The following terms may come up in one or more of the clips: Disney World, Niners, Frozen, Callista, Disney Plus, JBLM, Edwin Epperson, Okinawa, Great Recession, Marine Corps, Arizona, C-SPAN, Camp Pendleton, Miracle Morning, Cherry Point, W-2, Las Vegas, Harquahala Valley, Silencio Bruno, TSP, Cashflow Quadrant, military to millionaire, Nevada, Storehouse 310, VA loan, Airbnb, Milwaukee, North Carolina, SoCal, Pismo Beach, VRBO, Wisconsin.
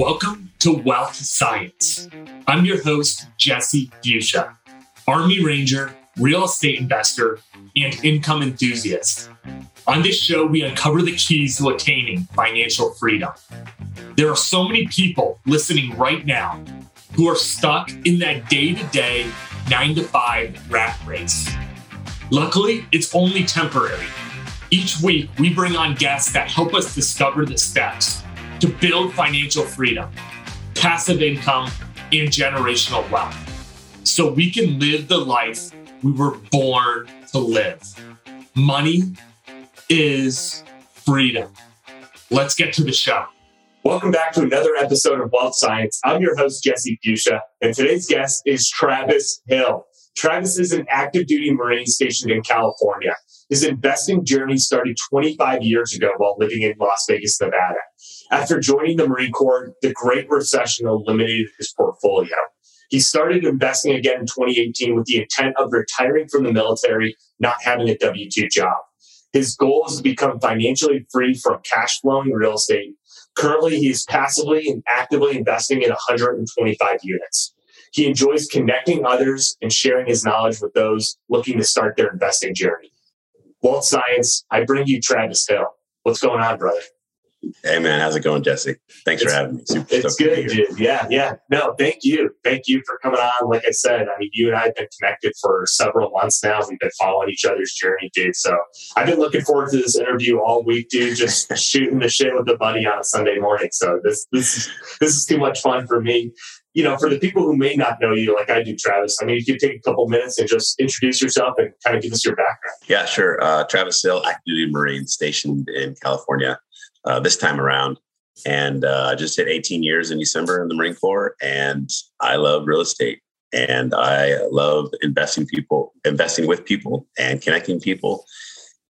Welcome to Wealth Science. I'm your host, Jesse Fuchsia, Army Ranger, real estate investor, and income enthusiast. On this show, we uncover the keys to attaining financial freedom. There are so many people listening right now who are stuck in that day-to-day, 9-to-5 rat race. Luckily, it's only temporary. Each week, we bring on guests that help us discover the steps to build financial freedom, passive income, and generational wealth, so we can live the life we were born to live. Money is freedom. Let's get to the show. Welcome back to another episode of Wealth Science. I'm your host, Jesse Fuchsia, and today's guest is Travis Hill. Travis is an active duty Marine stationed in California. His investing journey started 25 years ago while living in Las Vegas, Nevada. After joining the Marine Corps, the Great Recession eliminated his portfolio. He started investing again in 2018 with the intent of retiring from the military, not having a W-2 job. His goal is to become financially free from cash flowing real estate. Currently, he is passively and actively investing in 125 units. He enjoys connecting others and sharing his knowledge with those looking to start their investing journey. Wealth Science, I bring you Travis Hill. What's going on, brother? Hey, man. How's it going, Jesse? Thanks for having me. It's good, dude. Yeah. No, thank you. Thank you for coming on. Like I said, I mean, you and I have been connected for several months now. We've been following each other's journey, dude. So I've been looking forward to this interview all week, dude, just shooting the shit with a buddy on a Sunday morning. So this is too much fun for me. You know, for the people who may not know you, like I do, Travis, I mean, if you take a couple minutes and just introduce yourself and kind of give us your background. Yeah, sure. Travis Hill, active duty Marine stationed in California. This time around. And I just hit 18 years in December in the Marine Corps. And I love real estate. And I love investing with people and connecting people.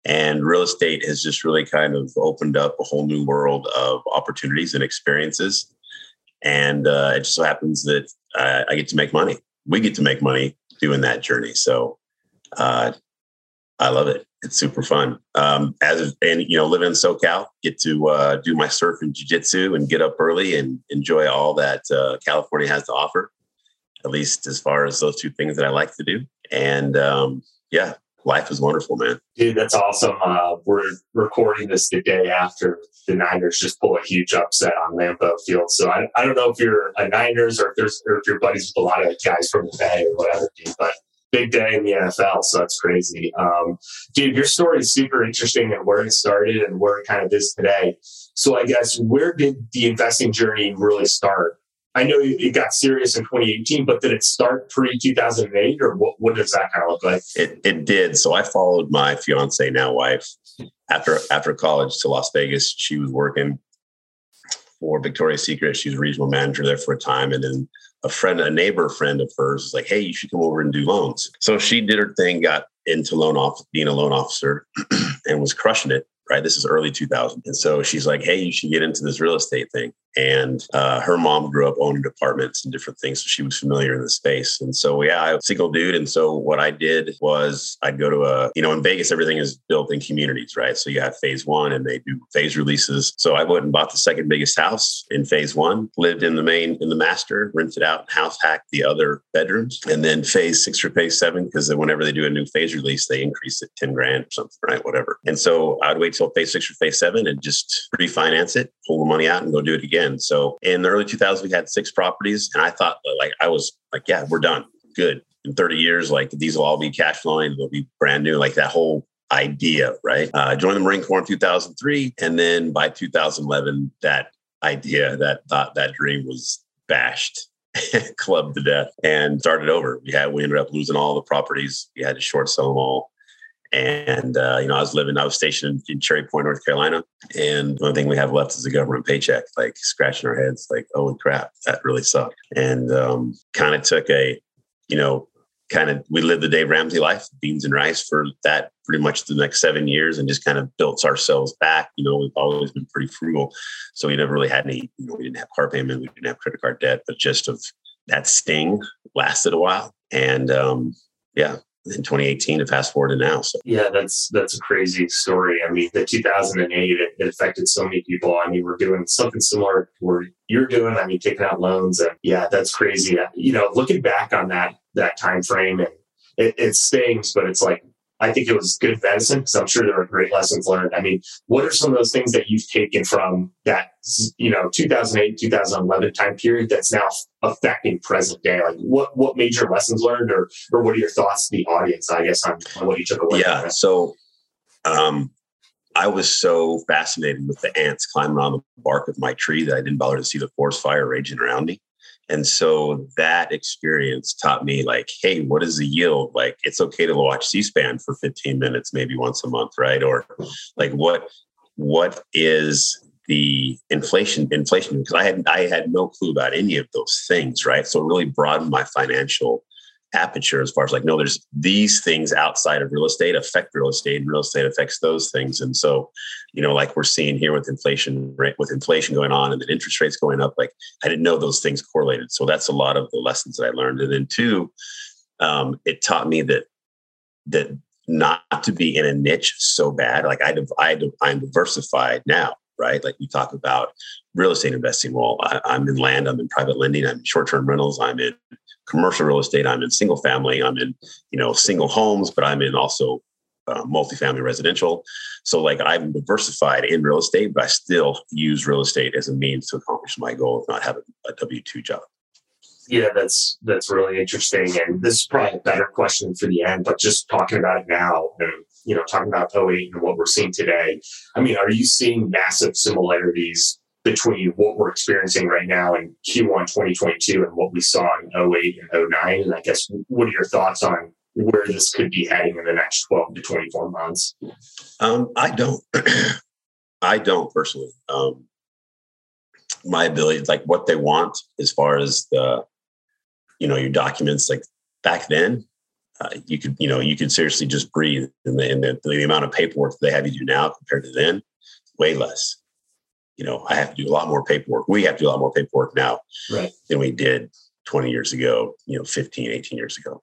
And real estate has just really kind of opened up a whole new world of opportunities and experiences. And it just so happens that I get to make money. We get to make money doing that journey. So I love it. It's super fun. Living in SoCal, get to do my surf and jiu-jitsu and get up early and enjoy all that California has to offer, at least as far as those two things that I like to do. And life is wonderful, man. Dude, that's awesome. We're recording this the day after the Niners just pull a huge upset on Lambeau Field. So I don't know if you're a Niners or if you're buddies with a lot of guys from the Bay or whatever, dude, but big day in the NFL, so that's crazy. Dude, your story is super interesting and where it started and where it kind of is today. So I guess, where did the investing journey really start? I know it got serious in 2018, but did it start pre-2008 or what does that kind of look like? It did. So I followed my fiance, now wife, after college to Las Vegas. She was working for Victoria's Secret. She was a regional manager there for a time, and then a neighbor friend of hers was like, hey, you should come over and do loans. So she did her thing, got into being a loan officer and was crushing it, right? This is early 2000. And so she's like, hey, you should get into this real estate thing. And her mom grew up owning apartments and different things. So she was familiar in the space. And so, I was a single dude. And so what I did was I'd go to in Vegas, everything is built in communities, right? So you have phase one and they do phase releases. So I went and bought the second biggest house in phase one, lived in the master, rented out, house hacked the other bedrooms. And then phase six or phase seven, because whenever they do a new phase release, they increase it $10,000 or something, right? Whatever. And so I'd wait till phase six or phase seven and just refinance it, pull the money out and go do it again. So in the early 2000s, we had 6 properties. And I thought, we're done. Good. In 30 years, these will all be cash flowing. They'll be brand new. That whole idea, right? I joined the Marine Corps in 2003. And then by 2011, that idea, that thought, that dream was bashed, clubbed to death, and started over. We ended up losing all the properties. We had to short sell them all. And, I was stationed in Cherry Point, North Carolina. And the only thing we have left is a government paycheck, scratching our heads, oh crap, that really sucked. And, kind of took we lived the Dave Ramsey life, beans and rice for that pretty much the next 7 years, and just kind of built ourselves back. We've always been pretty frugal. So we never really had any, we didn't have car payment. We didn't have credit card debt, but just of that sting lasted a while. And, in 2018 to fast forward to now. So. Yeah, that's a crazy story. I mean, the 2008, it affected so many people. I mean, we're doing something similar to what you're doing. I mean, taking out loans. And yeah, that's crazy. You know, looking back on that time frame, and it stings, but it's like, I think it was good venison because I'm sure there were great lessons learned. I mean, what are some of those things that you've taken from that, you know, 2008, 2011 time period that's now affecting present day? Like what major lessons learned or what are your thoughts to the audience, I guess, on what you took away? Yeah. So, I was so fascinated with the ants climbing on the bark of my tree that I didn't bother to see the forest fire raging around me. And so that experience taught me, like, hey, what is the yield? Like, it's okay to watch C-SPAN for 15 minutes, maybe once a month, right? Or like, what is the inflation? Because I had no clue about any of those things, right? So it really broadened my financial aperture as far as like, no, there's these things outside of real estate affect real estate, and real estate affects those things. And so, you know, like we're seeing here with inflation, right? With inflation going on and then interest rates going up, like I didn't know those things correlated. So that's a lot of the lessons that I learned. And then two, it taught me that not to be in a niche so bad. Like I'm diversified now, right? Like you talk about real estate investing. Well, I'm in land, I'm in private lending, I'm in short-term rentals, I'm in commercial real estate, I'm in single family, I'm in, you know, single homes, but I'm in also multifamily residential. So like I'm diversified in real estate, but I still use real estate as a means to accomplish my goal of not having a W-2 job. Yeah, that's really interesting. And this is probably a better question for the end, but just talking about it now and, you know, talking about 08 and what we're seeing today. I mean, are you seeing massive similarities between what we're experiencing right now in Q1 2022 and what we saw in 08 and 09? And I guess, what are your thoughts on where this could be heading in the next 12 to 24 months? I don't personally. My ability, like what they want as far as the, you know, your documents, like back then, you could seriously just breathe. And the amount of paperwork they have you do now compared to then, way less. You know, I have to do a lot more paperwork. We have to do a lot more paperwork now, right, than we did 20 years ago, you know, 15, 18 years ago.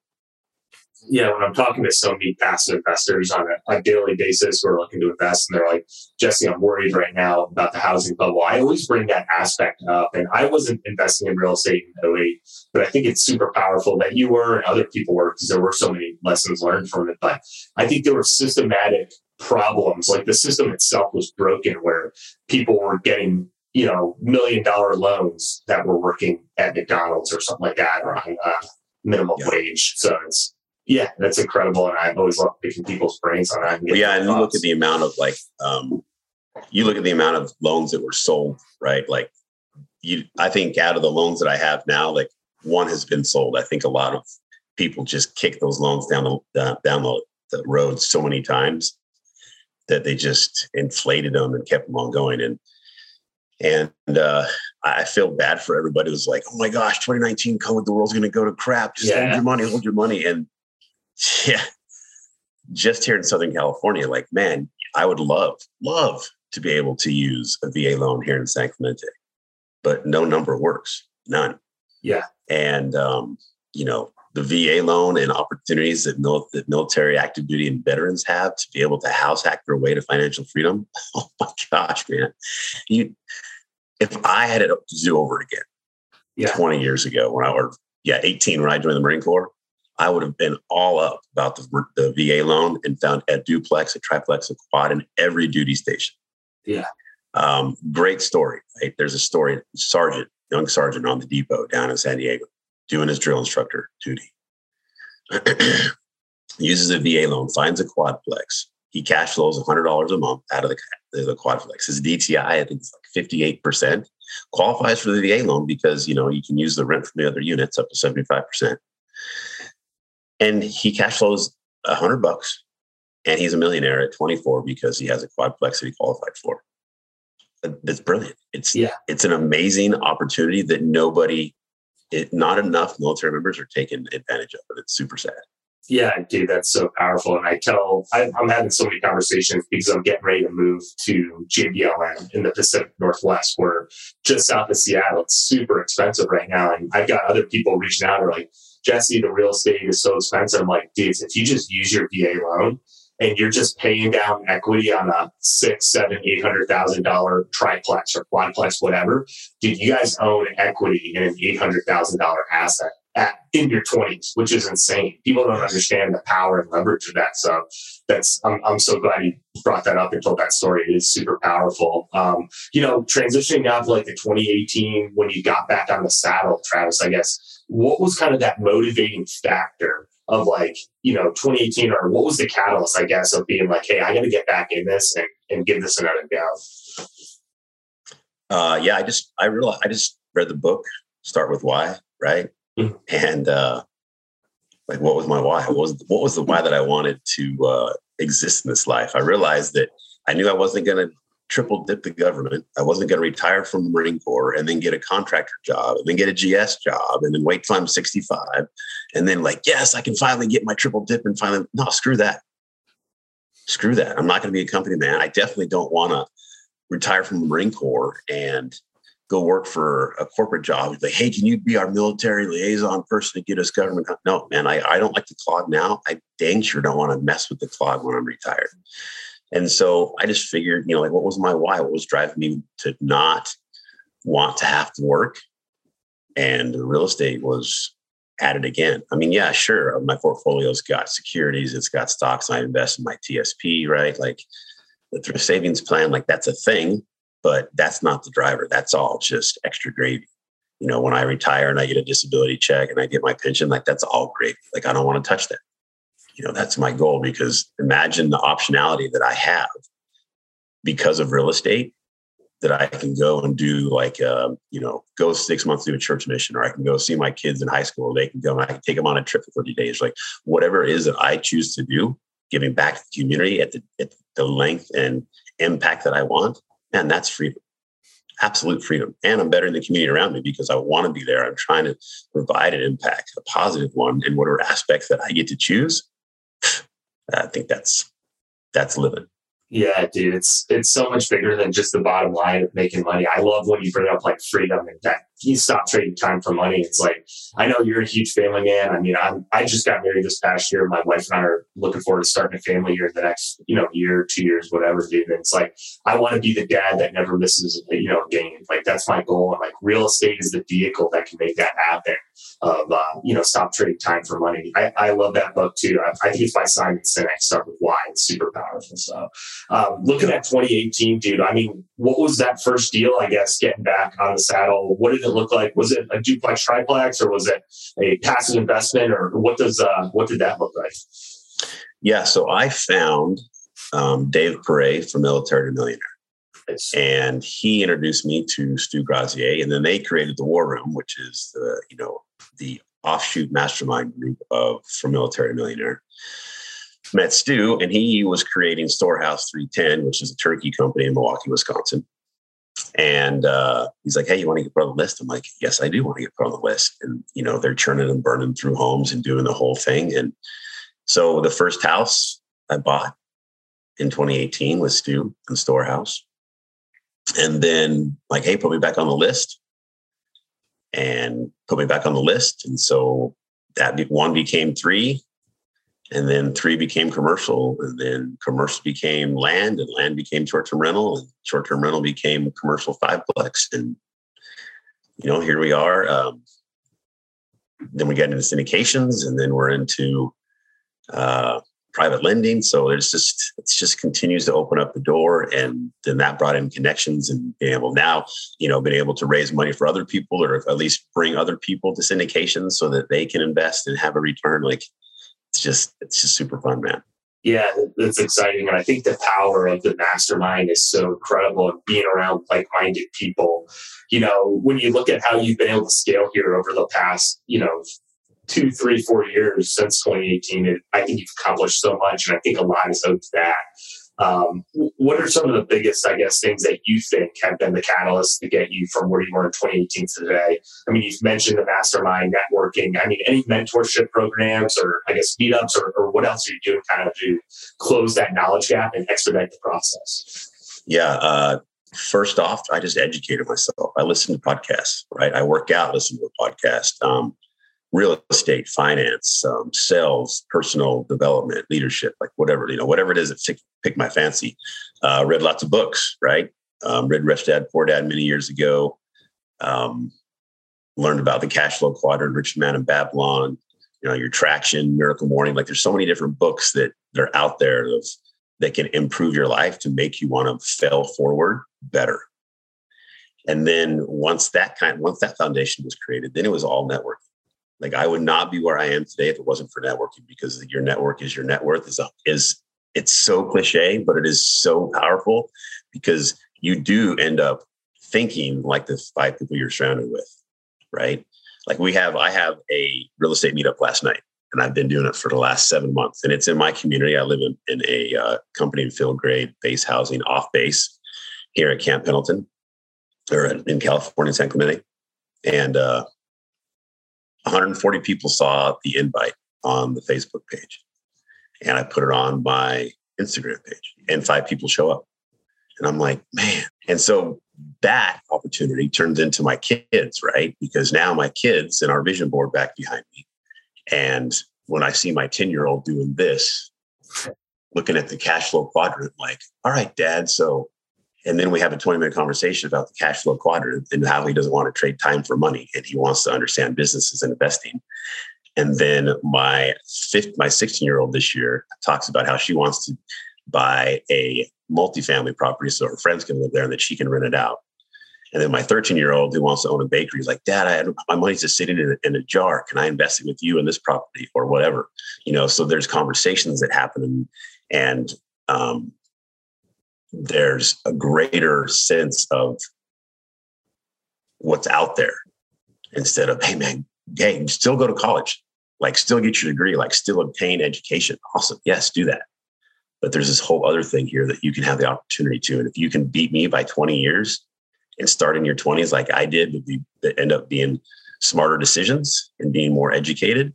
Yeah, when I'm talking to so many passive investors on a daily basis who are looking to invest, and they're like, Jesse, I'm worried right now about the housing bubble. I always bring that aspect up. And I wasn't investing in real estate in 08, but I think it's super powerful that you were and other people were, because there were so many lessons learned from it. But I think there were systematic problems. Like the system itself was broken, where people were getting, you know, $1 million loans that were working at McDonald's or something like that, or on minimum wage. So it's, yeah, that's incredible. And I always love picking people's brains on that. Yeah. And you look at the amount of like, loans that were sold, right? Like I think out of the loans that I have now, like one has been sold. I think a lot of people just kick those loans down the road so many times that they just inflated them and kept them on going. And I feel bad for everybody who's like, oh my gosh, 2019 COVID, the world's going to go to crap. Just hold your money. And yeah, just here in Southern California, like, man, I would love to be able to use a VA loan here in San Clemente, but no number works, none. Yeah. And, you know, the VA loan and opportunities that military, active duty, and veterans have to be able to house hack their way to financial freedom. Oh my gosh, man. If I had it to do over again, 20 years ago 18 when I joined the Marine Corps, I would have been all up about the VA loan and found a duplex, a triplex, a quad in every duty station. Yeah. Great story, right? There's a story, young sergeant on the depot down in San Diego, doing his drill instructor duty. Uses a VA loan, finds a quadplex. He cash flows $100 a month out of the quadplex. His DTI, I think it's like 58%, qualifies for the VA loan because, you know, you can use the rent from the other units up to 75%. And he cash flows $100 and he's a millionaire at 24 because he has a quadplex that he qualified for. That's brilliant. It's an amazing opportunity that not enough military members are taking advantage of it. It's super sad. Yeah, dude, that's so powerful. And I'm having so many conversations because I'm getting ready to move to JBLM in the Pacific Northwest, where just south of Seattle, it's super expensive right now. And I've got other people reaching out who are like, Jesse, the real estate is so expensive. I'm like, dudes, if you just use your VA loan and you're just paying down equity on a $600,000-$800,000 triplex or quadplex, whatever, dude, you guys own equity in an $800,000 asset in your 20s, which is insane. People don't understand the power and leverage of that. So that's, I'm so glad you brought that up and told that story. It is super powerful. You know, transitioning now to like the 2018, when you got back on the saddle, Travis, I guess, what was kind of that motivating factor of like, you know, 2018, or what was the catalyst, I guess, of being like, hey, I got to get back in this and give this another go? I just read the book, Start With Why, right? And like, what was my why? What was the why that I wanted to exist in this life? I realized that I knew I wasn't going to triple dip the government. I wasn't going to retire from the Marine Corps and then get a contractor job and then get a GS job and then wait till I'm 65. And then like, yes, I can finally get my triple dip and finally, no, screw that. Screw that. I'm not going to be a company man. I definitely don't want to retire from the Marine Corps and go work for a corporate job. Like, hey, can you be our military liaison person to get us government? No, man, I don't like the clog now. I dang sure don't want to mess with the clog when I'm retired. And so I just figured, you know, like, what was my why? What was driving me to not want to have to work? And real estate was at it again. I mean, yeah, sure. My portfolio's got securities. It's got stocks. I invest in my TSP, right? Like the Thrift Savings Plan, like that's a thing. But that's not the driver. That's all just extra gravy. You know, when I retire and I get a disability check and I get my pension, like that's all gravy. Like I don't want to touch that. You know, that's my goal, because imagine the optionality that I have because of real estate, that I can go and do like, you know, go 6 months to a church mission, or I can go see my kids in high school. They can go and I can take them on a trip for 30 days. Like whatever it is that I choose to do, giving back to the community at the length and impact that I want. Man, that's freedom, absolute freedom. And I'm bettering the community around me because I want to be there. I'm trying to provide an impact, a positive one, in whatever aspects that I get to choose. I think that's living. Yeah, dude, it's so much bigger than just the bottom line of making money. I love when you bring up like freedom and that you stop trading time for money. It's like, I know you're a huge family man. I mean, I just got married this past year. My wife and I are looking forward to starting a family here in the next, you know, year, 2 years, whatever, dude. And it's like, I want to be the dad that never misses, you know, a game. Like that's my goal. And like real estate is the vehicle that can make that happen. You know, stop trading time for money. I love that book too. I think it's by Simon Sinek, Start With Why. It's super powerful. So looking at 2018, dude, I mean, what was that first deal, I guess, getting back on the saddle? What did it look like? Was it a duplex triplex, or was it a passive investment, or what did that look like? Yeah. So I found Dave Ramsey from Military to Millionaire. Nice. And he introduced me to Stu Grazier, and then they created the War Room, which is the, you know, the offshoot mastermind group of from Military to Millionaire. Met Stu, and he was creating Storehouse 310, which is a turkey company in Milwaukee, Wisconsin. And he's like, hey, you want to get put on the list? I'm like, yes, I do want to get put on the list. And, you know, they're churning and burning through homes and doing the whole thing. And so the first house I bought in 2018 was Stu and Storehouse. And then like, hey, put me back on the list. And put me back on the list. And so that one became three. And then three became commercial, and then commercial became land, and land became short-term rental, and short-term rental became commercial fiveplex. And, you know, here we are. Then we got into syndications, and then we're into private lending. So there's just, it just continues to open up the door. And then that brought in connections and being able now, you know, been able to raise money for other people, or at least bring other people to syndications so that they can invest and have a return. Like, it's just super fun, man. Yeah, it's exciting. And I think the power of the mastermind is so incredible, and being around like-minded people. You know, when you look at how you've been able to scale here over the past, you know, 2, 3, 4 years since 2018, I think you've accomplished so much. And I think a lot is owed to that. What are some of the biggest, I guess, things that you think have been the catalyst to get you from where you were in 2018 to today? I mean, you've mentioned the mastermind, networking. I mean, any mentorship programs, or I guess meetups, or what else are you doing kind of to close that knowledge gap and expedite the process? Yeah. First off, I just educated myself. I listen to podcasts, right? I work out, listen to a podcast. real estate, finance, sales, personal development, leadership, like whatever, whatever it is that pick my fancy. Read lots of books, right? Read Rich Dad, Poor Dad many years ago. Learned about the Cashflow Quadrant, Rich Man in Babylon, your Traction, Miracle Morning. Like there's so many different books that are out there that can improve your life to make you want to fail forward better. And then once that foundation was created, then it was all networking. Like I would not be where I am today if it wasn't for networking, because your network is your net worth. It's so cliche, but it is so powerful, because you do end up thinking like the 5 people you're surrounded with, right? Like I have a real estate meetup last night, and I've been doing it for the last 7 months, and it's in my community. I live in a company in field grade base housing off base here at Camp Pendleton, or in California, San Clemente. And 140 people saw the invite on the Facebook page, and I put it on my Instagram page, and 5 people show up. And I'm like, man. And so that opportunity turns into my kids, right? Because now my kids and our vision board back behind me. And when I see my 10-year-old doing this, looking at the cash flow quadrant, like, all right, Dad. So, and then we have a 20-minute conversation about the cash flow quadrant and how he doesn't want to trade time for money, and he wants to understand businesses and investing. And then my 16-year-old this year talks about how she wants to buy a multifamily property so her friends can live there and that she can rent it out. And then my 13-year-old who wants to own a bakery is like, Dad, my money's just sitting in a jar. Can I invest it with you in this property or whatever? So there's conversations that happen, and there's a greater sense of what's out there instead of, hey, man, still go to college, like still get your degree, like still obtain education. Awesome. Yes, do that. But there's this whole other thing here that you can have the opportunity to. And if you can beat me by 20 years and start in your 20s like I did, that end up being smarter decisions and being more educated,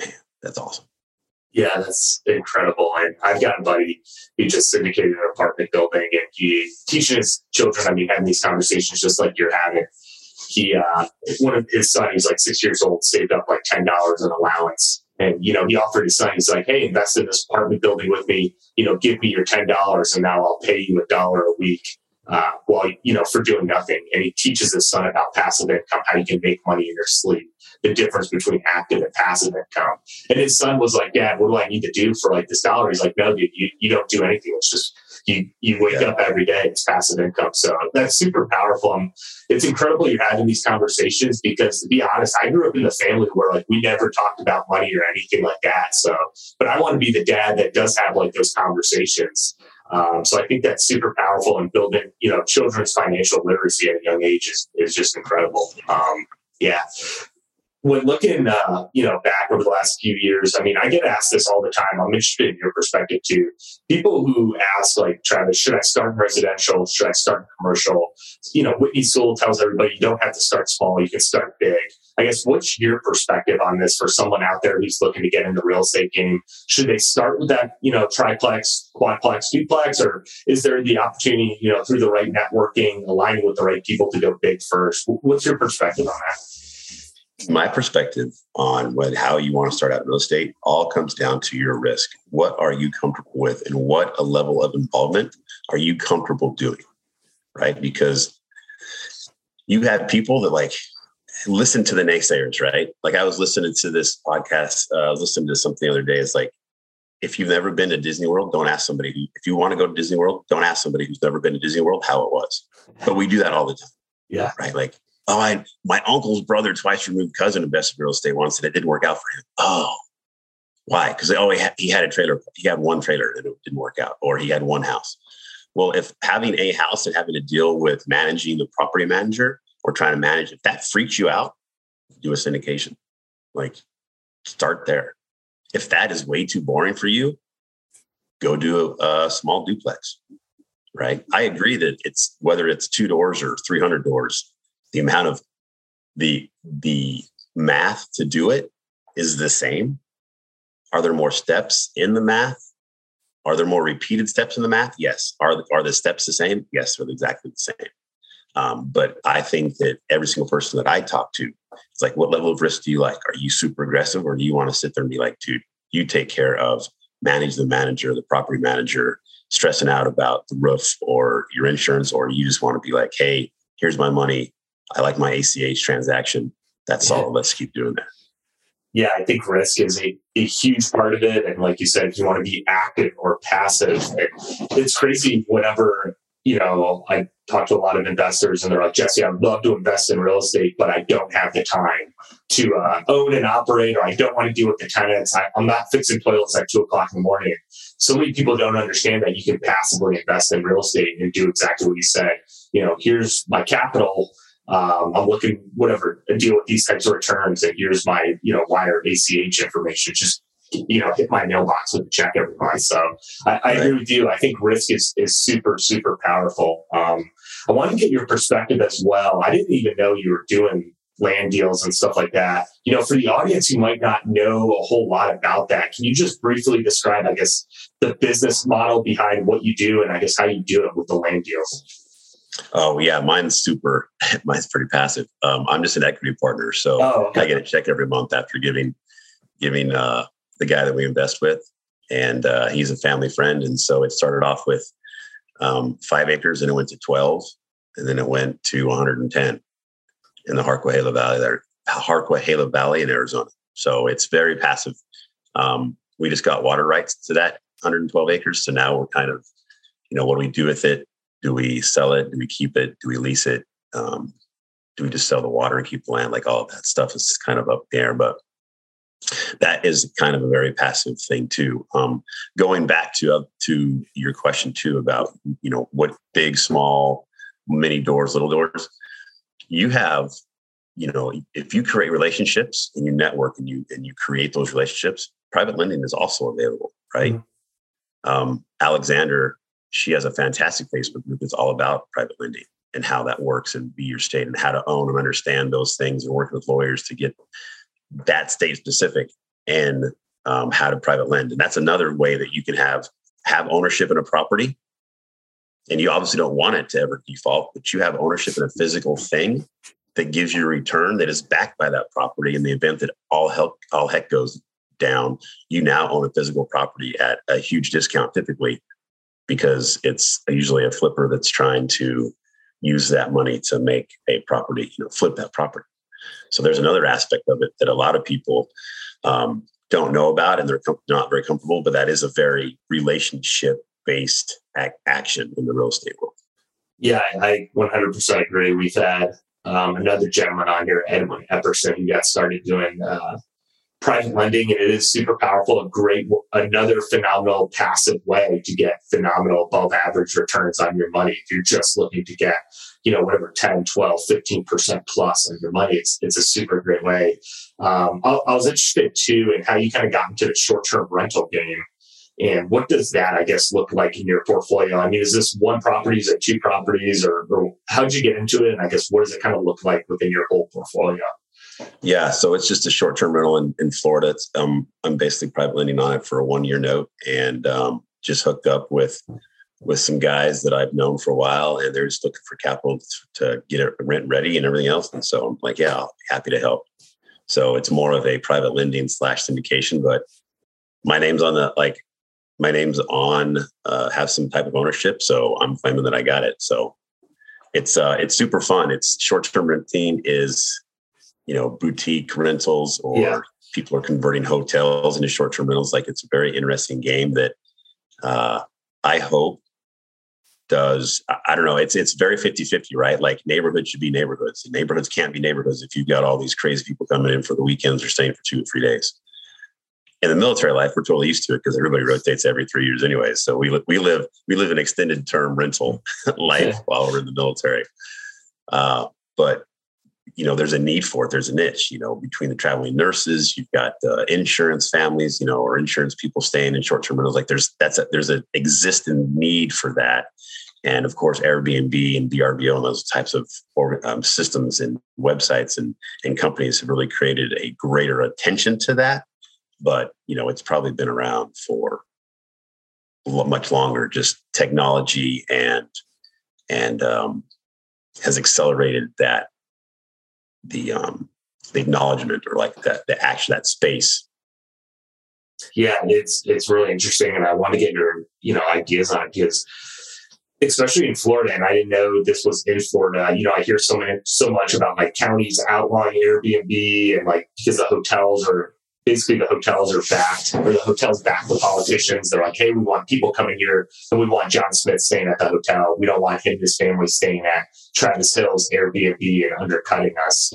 man, that's awesome. Yeah, that's incredible. And I've got a buddy who just syndicated an apartment building, and he teaches his children. I mean, having these conversations just like you're having. One of his son, he's like 6 years old, saved up like $10 in allowance. And, he offered his son, he's like, hey, invest in this apartment building with me, give me your $10 and now I'll pay you $1 a week for doing nothing. And he teaches his son about passive income, how you can make money in your sleep, the difference between active and passive income. And his son was like, Dad, what do I need to do for like this $1? He's like, no, dude, you don't do anything. It's just, you wake up every day, it's passive income. So that's super powerful. It's incredible you're having these conversations, because to be honest, I grew up in a family where like we never talked about money or anything like that. So, but I want to be the dad that does have like those conversations. So I think that's super powerful, and building, children's financial literacy at a young age is just incredible. Yeah. When looking, back over the last few years, I mean, I get asked this all the time. I'm interested in your perspective too. People who ask, like, Travis, should I start in residential? Should I start in commercial? Whitney Sewell tells everybody you don't have to start small. You can start big. I guess, what's your perspective on this for someone out there who's looking to get in the real estate game? Should they start with that, triplex, quadplex, duplex, or is there the opportunity, through the right networking, aligning with the right people to go big first? What's your perspective on that? My perspective on how you want to start out in real estate all comes down to your risk. What are you comfortable with, and what a level of involvement are you comfortable doing, right? Because you have people that like listen to the naysayers, right? Like I was listening to this podcast, listening to something the other day. It's like, if you've never been to Disney World, don't ask somebody. If you want to go to Disney World, don't ask somebody who's never been to Disney World how it was. But we do that all the time. Yeah. Right? Like, oh, my uncle's brother, twice removed cousin, invested in real estate once, and it didn't work out for him. Oh, why? Because he had a trailer. He had one trailer and it didn't work out, or he had one house. Well, if having a house and having to deal with managing the property manager or trying to manage, if that freaks you out, do a syndication. Like, start there. If that is way too boring for you, go do a small duplex, right? I agree that it's whether it's 2 doors or 300 doors, the amount of the math to do it is the same. Are there more steps in the math? Are there more repeated steps in the math? Yes. Are the steps the same? Yes, they're exactly the same. But I think that every single person that I talk to It's like, what level of risk do you like? Are you super aggressive, or do you want to sit there and be like, dude, you take care of, manage the manager, the property manager, stressing out about the roof or your insurance, or you just want to be like, hey, here's my money. I like my ACH transaction. That's all. Let's keep doing that. Yeah, I think risk is a huge part of it. And like you said, you want to be active or passive. It's crazy whenever, you know, I talk to a lot of investors and they're like, Jesse, I'd love to invest in real estate, but I don't have the time to own and operate, or I don't want to deal with the tenants. I'm not fixing toilets at 2:00 in the morning. So many people don't understand that you can passively invest in real estate and do exactly what you said. You know, here's my capital. I'm looking, whatever, and deal with these types of returns. And here's my, you know, wire ACH information. Just, you know, hit my mailbox with a check every month. So I agree with you. I think risk is super, super powerful. I wanted to get your perspective as well. I didn't even know you were doing land deals and stuff like that. You know, for the audience who might not know a whole lot about that, can you just briefly describe, I guess, the business model behind what you do and I guess how you do it with the land deals? Oh yeah, mine's pretty passive. I'm just an equity partner, so I get a check every month after giving the guy that we invest with, and he's a family friend, and so it started off with 5 acres, and it went to 12, and then it went to 110 in the Harquahala Valley in Arizona. So it's very passive. We just got water rights to that 112 acres, so now we're kind of, you know, what do we do with it? Do we sell it? Do we keep it? Do we lease it? Do we just sell the water and keep the land? Like all of that stuff is kind of up there, but that is kind of a very passive thing too. Going back to your question too about, you know, what big, small, many doors, little doors you have, you know, if you create relationships and you network and you create those relationships, private lending is also available, right? Mm-hmm. Alexander, she has a fantastic Facebook group that's all about private lending and how that works and be your state and how to own and understand those things and working with lawyers to get that state specific and how to private lend. And that's another way that you can have ownership in a property, and you obviously don't want it to ever default, but you have ownership in a physical thing that gives you a return that is backed by that property. In the event that all heck goes down, you now own a physical property at a huge discount typically, because it's usually a flipper that's trying to use that money to make a property, you know, flip that property. So there's another aspect of it that a lot of people don't know about, and they're not very comfortable, but that is a very relationship-based action in the real estate world. Yeah, I 100% agree. We've had another gentleman on here, Edwin Epperson, who got started doing private lending, and it is super powerful, another phenomenal passive way to get phenomenal above average returns on your money. If you're just looking to get, you know, whatever, 10, 12, 15% plus on your money, it's a super great way. I was interested too in how you kind of got into the short-term rental game, and what does that, I guess, look like in your portfolio? I mean, is this one property, is it two properties, or how did you get into it? And I guess, what does it kind of look like within your whole portfolio? Yeah, so it's just a short-term rental in Florida. It's, I'm basically private lending on it for a 1-year note, and just hooked up with some guys that I've known for a while, and they're just looking for capital to get it rent ready and everything else. And so I'm like, yeah, I'll be happy to help. So it's more of a private lending / syndication, but my name's on have some type of ownership, so I'm claiming that I got it. So it's super fun. It's short-term renting is, you know, boutique rentals, or people are converting hotels into short-term rentals. Like, it's a very interesting game that I hope does, I don't know, it's very 50-50, right? Like, neighborhoods should be neighborhoods, and neighborhoods can't be neighborhoods if you've got all these crazy people coming in for the weekends or staying for 2 or 3 days. In the military life, we're totally used to it because everybody rotates every 3 years anyway. So we live an extended term rental life while we're in the military. But you know, there's a need for it. There's a niche, you know, between the traveling nurses, you've got insurance families, you know, or insurance people staying in short-term rentals. Like there's an existing need for that. And of course, Airbnb and VRBO and those types of systems and websites and companies have really created a greater attention to that. But, you know, it's probably been around for much longer, just technology and has accelerated that. The the acknowledgement or like the action, that space. Yeah, it's really interesting. And I want to get your, ideas on it, because especially in Florida, and I didn't know this was in Florida, I hear so much about like counties outlawing Airbnb, and like, because the hotels are backed, or the hotels back the politicians. They're like, hey, we want people coming here, and we want John Smith staying at the hotel. We don't want him and his family staying at Travis Hill's Airbnb and undercutting us.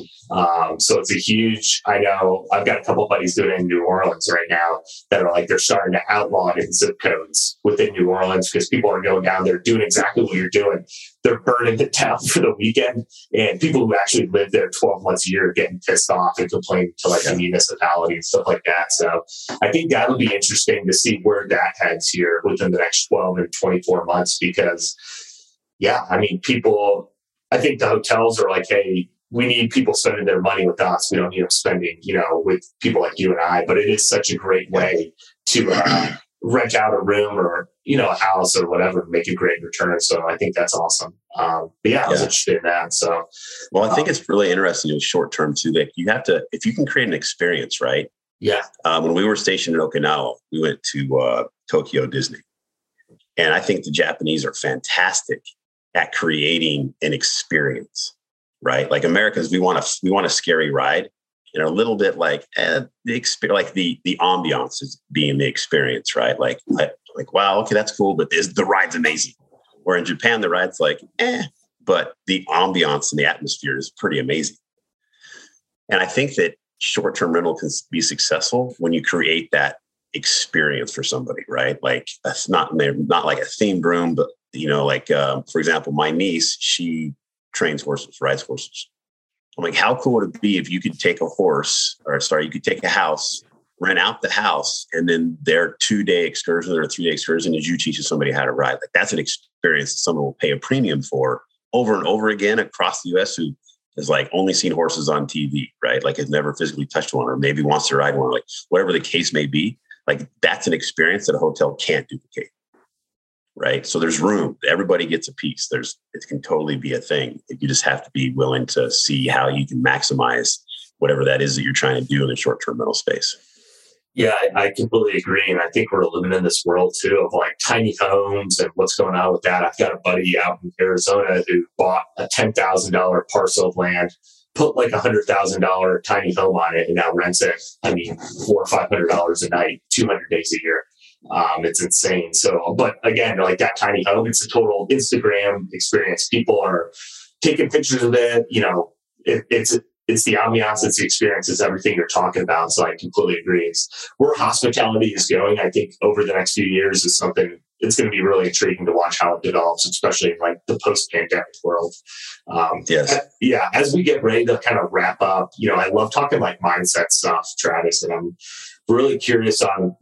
So it's a huge, I know I've got a couple of buddies doing it in New Orleans right now that are like, they're starting to outlaw it in zip codes within New Orleans, because people are going down there doing exactly what you're doing. They're burning the town for the weekend, and people who actually live there 12 months a year are getting pissed off and complaining to like the municipality and stuff like that. So I think that'll be interesting to see where that heads here within the next 12 and 24 months, because people, I think the hotels are like, hey, we need people spending their money with us. We don't need them spending, with people like you and I. But it is such a great way to rent out a room or, a house or whatever, and make a great return. So I think that's awesome. I was interested in that. So, well, I think it's really interesting in short term too. Like you have to, if you can create an experience, right? Yeah. When we were stationed in Okinawa, we went to Tokyo Disney. And I think the Japanese are fantastic at creating an experience, right? Like Americans, we want a scary ride, and a little bit like the experience, like the ambiance is being the experience, right? Like wow, okay, that's cool, but the ride's amazing. Where in Japan, the ride's like but the ambiance and the atmosphere is pretty amazing. And I think that short-term rental can be successful when you create that experience for somebody, right? Like that's not like a themed room, but for example, my niece, she trains horses, rides horses. I'm like, how cool would it be if you could take a house, rent out the house, and then their 2-day excursion or 3-day excursion is you teaching somebody how to ride. Like that's an experience that someone will pay a premium for over and over again across the U.S. who has like only seen horses on TV, right? Like has never physically touched one, or maybe wants to ride one, like whatever the case may be. Like that's an experience that a hotel can't duplicate. Right. So there's room. Everybody gets a piece. It can totally be a thing. You just have to be willing to see how you can maximize whatever that is that you're trying to do in the short-term rental space. Yeah, I completely agree. And I think we're living in this world too of like tiny homes and what's going on with that. I've got a buddy out in Arizona who bought a $10,000 parcel of land, put like $100,000 tiny home on it, and now rents it. $400 or $500 a night, 200 days a year. It's insane. So, but again, like that tiny home, it's a total Instagram experience. People are taking pictures of it. It's the ambiance, it's the experience, it's everything you're talking about. So I completely agree. It's where hospitality is going, I think, over the next few years is something it's going to be really intriguing to watch how it develops, especially in like the post-pandemic world. Yes. Yeah. As we get ready to kind of wrap up, I love talking like mindset stuff, Travis, and I'm really curious on,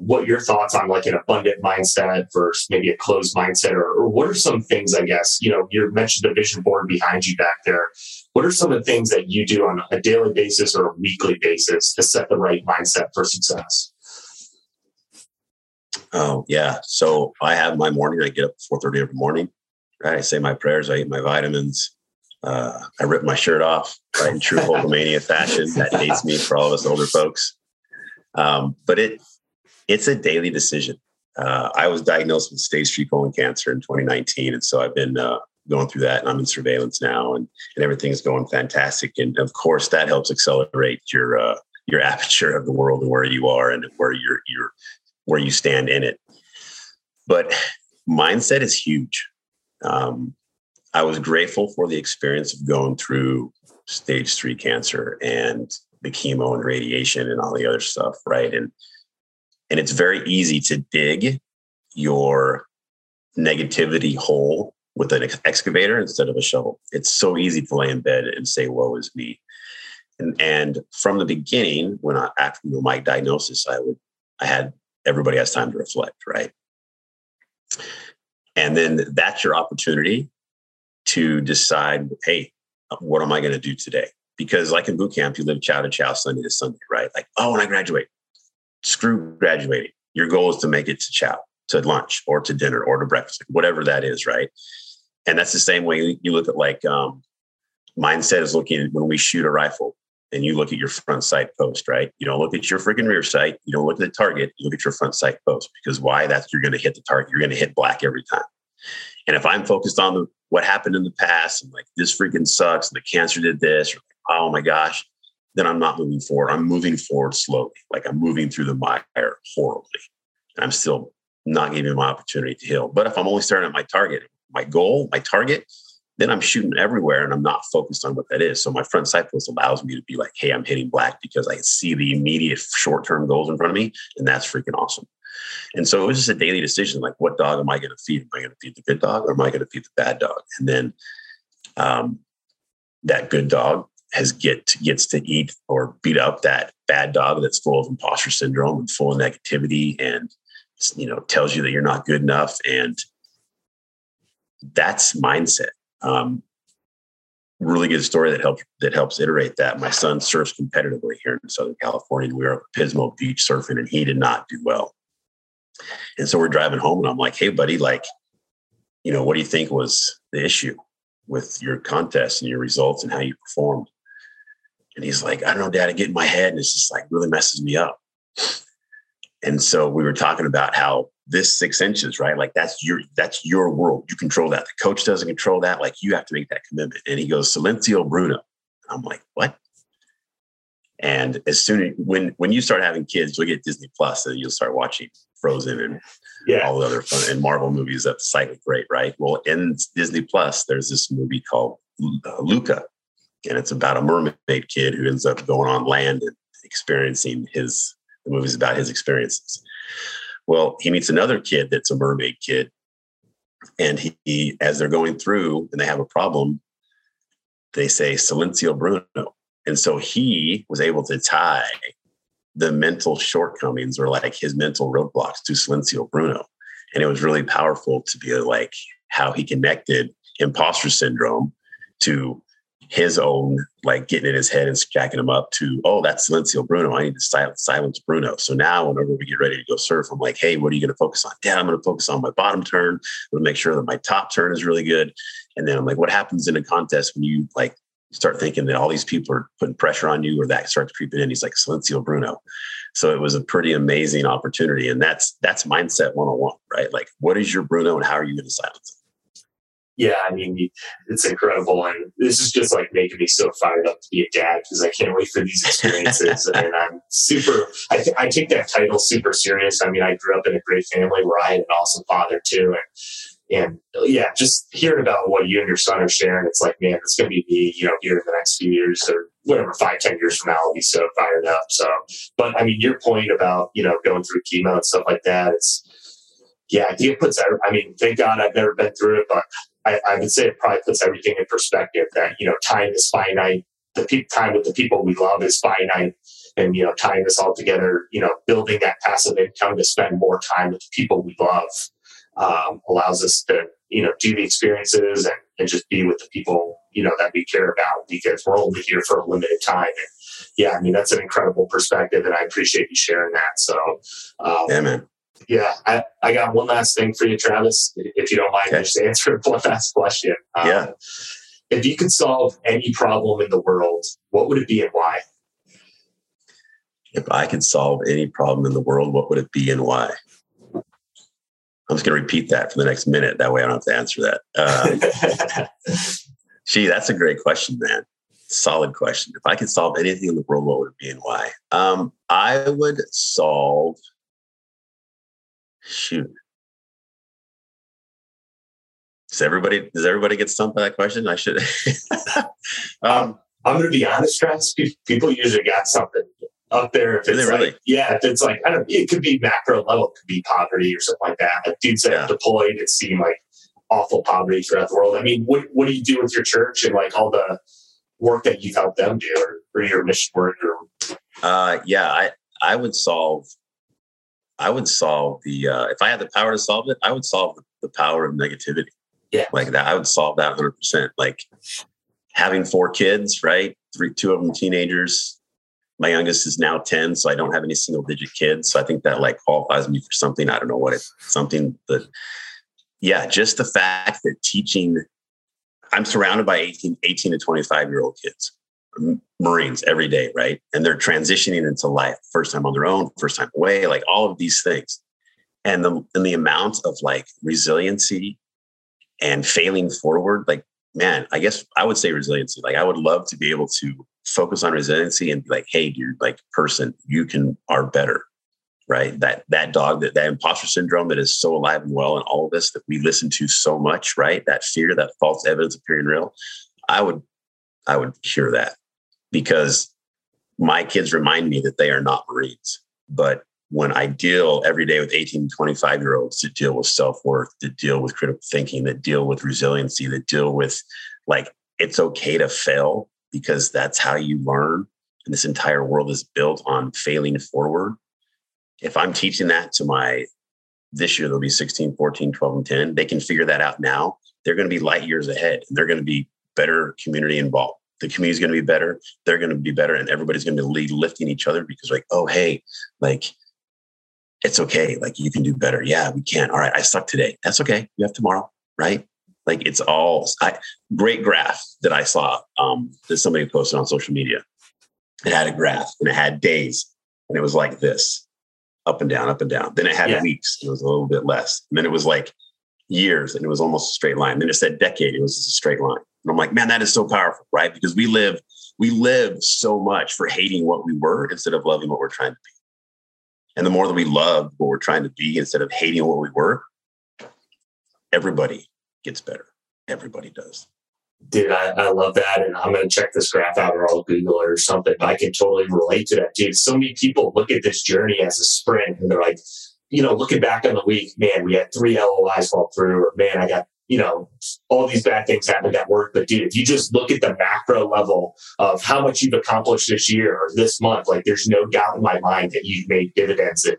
what your thoughts on like an abundant mindset versus maybe a closed mindset, or what are some things, I guess, you mentioned the vision board behind you back there. What are some of the things that you do on a daily basis or a weekly basis to set the right mindset for success? Oh, yeah. So I have my morning. I get up at 4:30 every morning. Right? I say my prayers. I eat my vitamins. I rip my shirt off, right, in true Hulkamania fashion. That dates me for all of us older folks. But it's a daily decision. I was diagnosed with stage 3 colon cancer in 2019. And so I've been going through that, and I'm in surveillance now, and everything's going fantastic. And of course that helps accelerate your aperture of the world and where you are and where you're where you stand in it. But mindset is huge. I was grateful for the experience of going through stage 3 cancer and the chemo and radiation and all the other stuff, right? And it's very easy to dig your negativity hole with an excavator instead of a shovel. It's so easy to lay in bed and say, woe is me. And from the beginning, when after my diagnosis, everybody has time to reflect, right? And then that's your opportunity to decide, hey, what am I going to do today? Because like in boot camp, you live chow to chow, Sunday to Sunday, right? Like, oh, when I graduate, screw graduating. Your goal is to make it to chow, to lunch, or to dinner, or to breakfast, whatever that is, right? And that's the same way you look at like mindset is looking when we shoot a rifle and you look at your front sight post, right? You don't look at your freaking rear sight. You don't look at the target. You look at your front sight post, because why? That's, you're going to hit the target. You're going to hit black every time. And if I'm focused on what happened in the past, and like, this freaking sucks, and the cancer did this, or, oh my gosh, then I'm not moving forward. I'm moving forward slowly. Like, I'm moving through the mire horribly. And I'm still not giving my opportunity to heal. But if I'm only starting at my target, my goal, my target, then I'm shooting everywhere and I'm not focused on what that is. So my front sight post allows me to be like, hey, I'm hitting black because I see the immediate short-term goals in front of me. And that's freaking awesome. And so it was just a daily decision. Like, what dog am I going to feed? Am I going to feed the good dog or am I going to feed the bad dog? And then that good dog gets to eat or beat up that bad dog that's full of imposter syndrome and full of negativity and, you know, tells you that you're not good enough. And that's mindset. Really good story that helps iterate that. My son surfs competitively here in Southern California, and we were up at Pismo Beach surfing, and he did not do well. And so we're driving home and I'm like, hey buddy, like, you know, what do you think was the issue with your contest and your results and how you performed? And he's like, I don't know, Dad, I get in my head and it's just like really messes me up. And so we were talking about how this 6 inches, right? Like that's your world. You control that. The coach doesn't control that. Like, you have to make that commitment. And he goes, Silencio Bruno. I'm like, what? And as soon as, when you start having kids, you'll get Disney Plus and you'll start watching Frozen and all the other fun and Marvel movies that cycle great, right? Well, in Disney Plus, there's this movie called Luca, and it's about a mermaid kid who ends up going on land and experiencing the movie's about his experiences. Well, he meets another kid that's a mermaid kid, and he, as they're going through and they have a problem, they say Silencio Bruno. And so he was able to tie the mental shortcomings or like his mental roadblocks to Silencio Bruno. And it was really powerful to be like how he connected imposter syndrome to his own, like getting in his head and jacking him up to, oh, that's Silencio Bruno. I need to silence Bruno. So now whenever we get ready to go surf, I'm like, hey, what are you going to focus on? Dad, I'm going to focus on my bottom turn. I'm going to make sure that my top turn is really good. And then I'm like, what happens in a contest when you like start thinking that all these people are putting pressure on you or that starts creeping in? He's like, Silencio Bruno. So it was a pretty amazing opportunity. And that's mindset 101, right? Like, what is your Bruno and how are you going to silence it? Yeah, I mean, it's incredible. And this is just like making me so fired up to be a dad because I can't wait for these experiences. And I'm super, I take that title super serious. I mean, I grew up in a great family where I had an awesome father too. And yeah, just hearing about what you and your son are sharing, it's like, man, it's going to be me, you know, here in the next few years or whatever, 5-10 years from now, I'll be so fired up. So, but I mean, your point about, you know, going through chemo and stuff like that, it puts, I mean, thank God I've never been through it, but I would say it probably puts everything in perspective that, you know, time is finite. The time with the people we love is finite. And, you know, tying this all together, you know, building that passive income to spend more time with the people we love allows us to, you know, do the experiences and just be with the people, you know, that we care about because we're only here for a limited time. And yeah, I mean, that's an incredible perspective and I appreciate you sharing that. So, amen. Yeah, I got one last thing for you, Travis. If you don't mind, just answer one last question. If you could solve any problem in the world, what would it be and why? If I could solve any problem in the world, what would it be and why? I'm just going to repeat that for the next minute. That way I don't have to answer that. Gee, that's a great question, man. Solid question. If I could solve anything in the world, what would it be and why? I would solve... Shoot. Does everybody get stumped by that question? I should. I'm going to be honest, Travis. People usually got something up there. If it's like, really? Yeah, if it's like, I don't. It could be macro level. It could be poverty or something like that. Like dudes that deployed that seem like awful poverty throughout the world. I mean, what do you do with your church and like all the work that you've helped them do or your mission work? Or... I would solve if I had the power to solve it, I would solve the power of negativity. Yeah. Like that. I would solve that 100%. Like having 4 kids, right? 2 of them teenagers. My youngest is now 10. So I don't have any single digit kids. So I think that like qualifies me for something. I don't know what it's something, but yeah, just the fact that I'm surrounded by 18 to 25-year-old kids. Marines every day, right? And they're transitioning into life, first time on their own, first time away, like all of these things. And the amount of like resiliency and failing forward, like, man, I guess I would say resiliency. Like I would love to be able to focus on resiliency and be like, hey, dude, like person, you can are better, right? That dog, that imposter syndrome that is so alive and well in all of us that we listen to so much, right? That fear, that false evidence appearing real. I would cure that because my kids remind me that they are not Marines, but when I deal every day with 18, 25-year-olds that deal with self-worth, that deal with critical thinking, that deal with resiliency, that deal with like, it's okay to fail because that's how you learn. And this entire world is built on failing forward. If I'm teaching that to this year, they'll be 16, 14, 12, and 10. They can figure that out now. They're going to be light years ahead. And they're going to be better community involved. The community's going to be better. They're going to be better. And everybody's going to be lifting each other because like, oh, hey, like, it's okay. Like you can do better. Yeah, we can. All right. I suck today. That's okay. You have tomorrow. Right. Like it's all great graph that I saw that somebody posted on social media. It had a graph and it had days and it was like this up and down, up and down. Then it had weeks. It was a little bit less. And then it was like years and it was almost a straight line. And then it said decade. It was just a straight line. And I'm like, man, that is so powerful. Right. Because we live so much for hating what we were instead of loving what we're trying to be. And the more that we love what we're trying to be, instead of hating what we were, everybody gets better. Everybody does. Dude, I love that. And I'm going to check this graph out or I'll Google it or something. But I can totally relate to that, dude. So many people look at this journey as a sprint and they're like, you know, looking back on the week, man, we had 3 LOIs fall through, or man, I got, you know, all these bad things happened at work. But dude, if you just look at the macro level of how much you've accomplished this year or this month, like there's no doubt in my mind that you've made dividends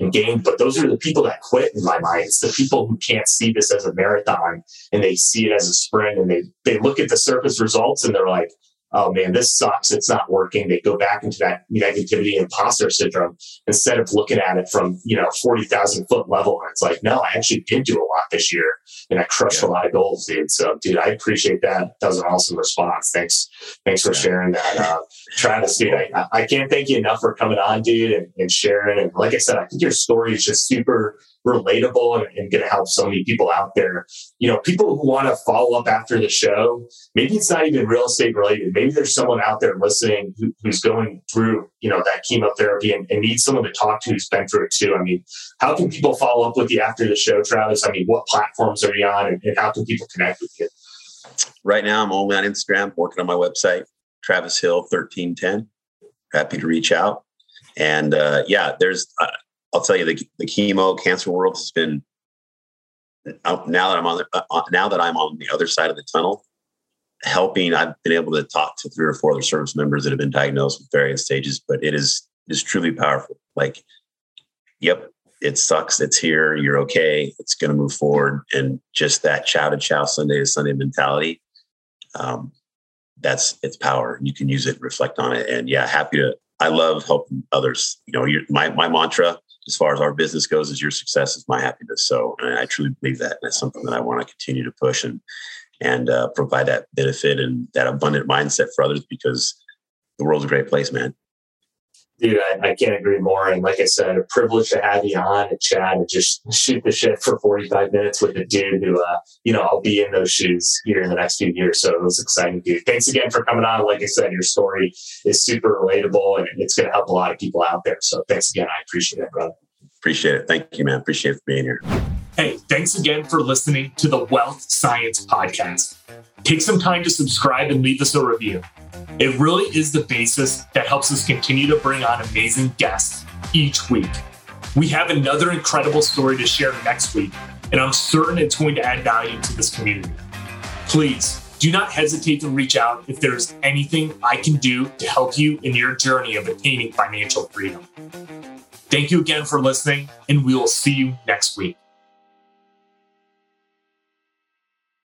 and gained. But those are the people that quit in my mind. It's the people who can't see this as a marathon and they see it as a sprint and they look at the surface results and they're like, oh man, this sucks. It's not working. They go back into that negativity, imposter syndrome, instead of looking at it from, 40,000 foot level. And it's like, no, I actually did do a lot this year and I crushed a lot of goals, dude. So dude, I appreciate that. That was an awesome response. Thanks for sharing that. Travis, dude, I can't thank you enough for coming on, dude, and sharing. And like I said, I think your story is just super relatable and going to help so many people out there. People who want to follow up after the show, maybe it's not even real estate related. Maybe there's someone out there listening who's going through, that chemotherapy and needs someone to talk to who's been through it too. I mean, how can people follow up with you after the show, Travis? I mean, what platforms are you on and how can people connect with you? Right now, I'm only on Instagram, working on my website, Travis Hill 1310. Happy to reach out. And I'll tell you, the chemo cancer world has been, now that I'm on the other side of the tunnel, helping. I've been able to talk to 3 or 4 other service members that have been diagnosed with various stages, but it is truly powerful. Like, yep, it sucks. It's here. You're okay. It's going to move forward. And just that chow to chow, Sunday to Sunday mentality, that's its power. You can use it, reflect on it. And yeah, I love helping others. My mantra, as far as our business goes, is your success is my happiness. So, and I truly believe that. And that's something that I want to continue to push and provide that benefit and that abundant mindset for others, because the world's a great place, man. Dude, I can't agree more. And like I said, a privilege to have you on and chat and just shoot the shit for 45 minutes with a dude who, I'll be in those shoes here in the next few years. So it was exciting, dude. Thanks again for coming on. Like I said, your story is super relatable and it's going to help a lot of people out there. So thanks again. I appreciate it, brother. Appreciate it. Thank you, man. Appreciate it for being here. Hey, thanks again for listening to the Wealth Science Podcast. Take some time to subscribe and leave us a review. It really is the basis that helps us continue to bring on amazing guests each week. We have another incredible story to share next week, and I'm certain it's going to add value to this community. Please do not hesitate to reach out if there's anything I can do to help you in your journey of attaining financial freedom. Thank you again for listening, and we will see you next week.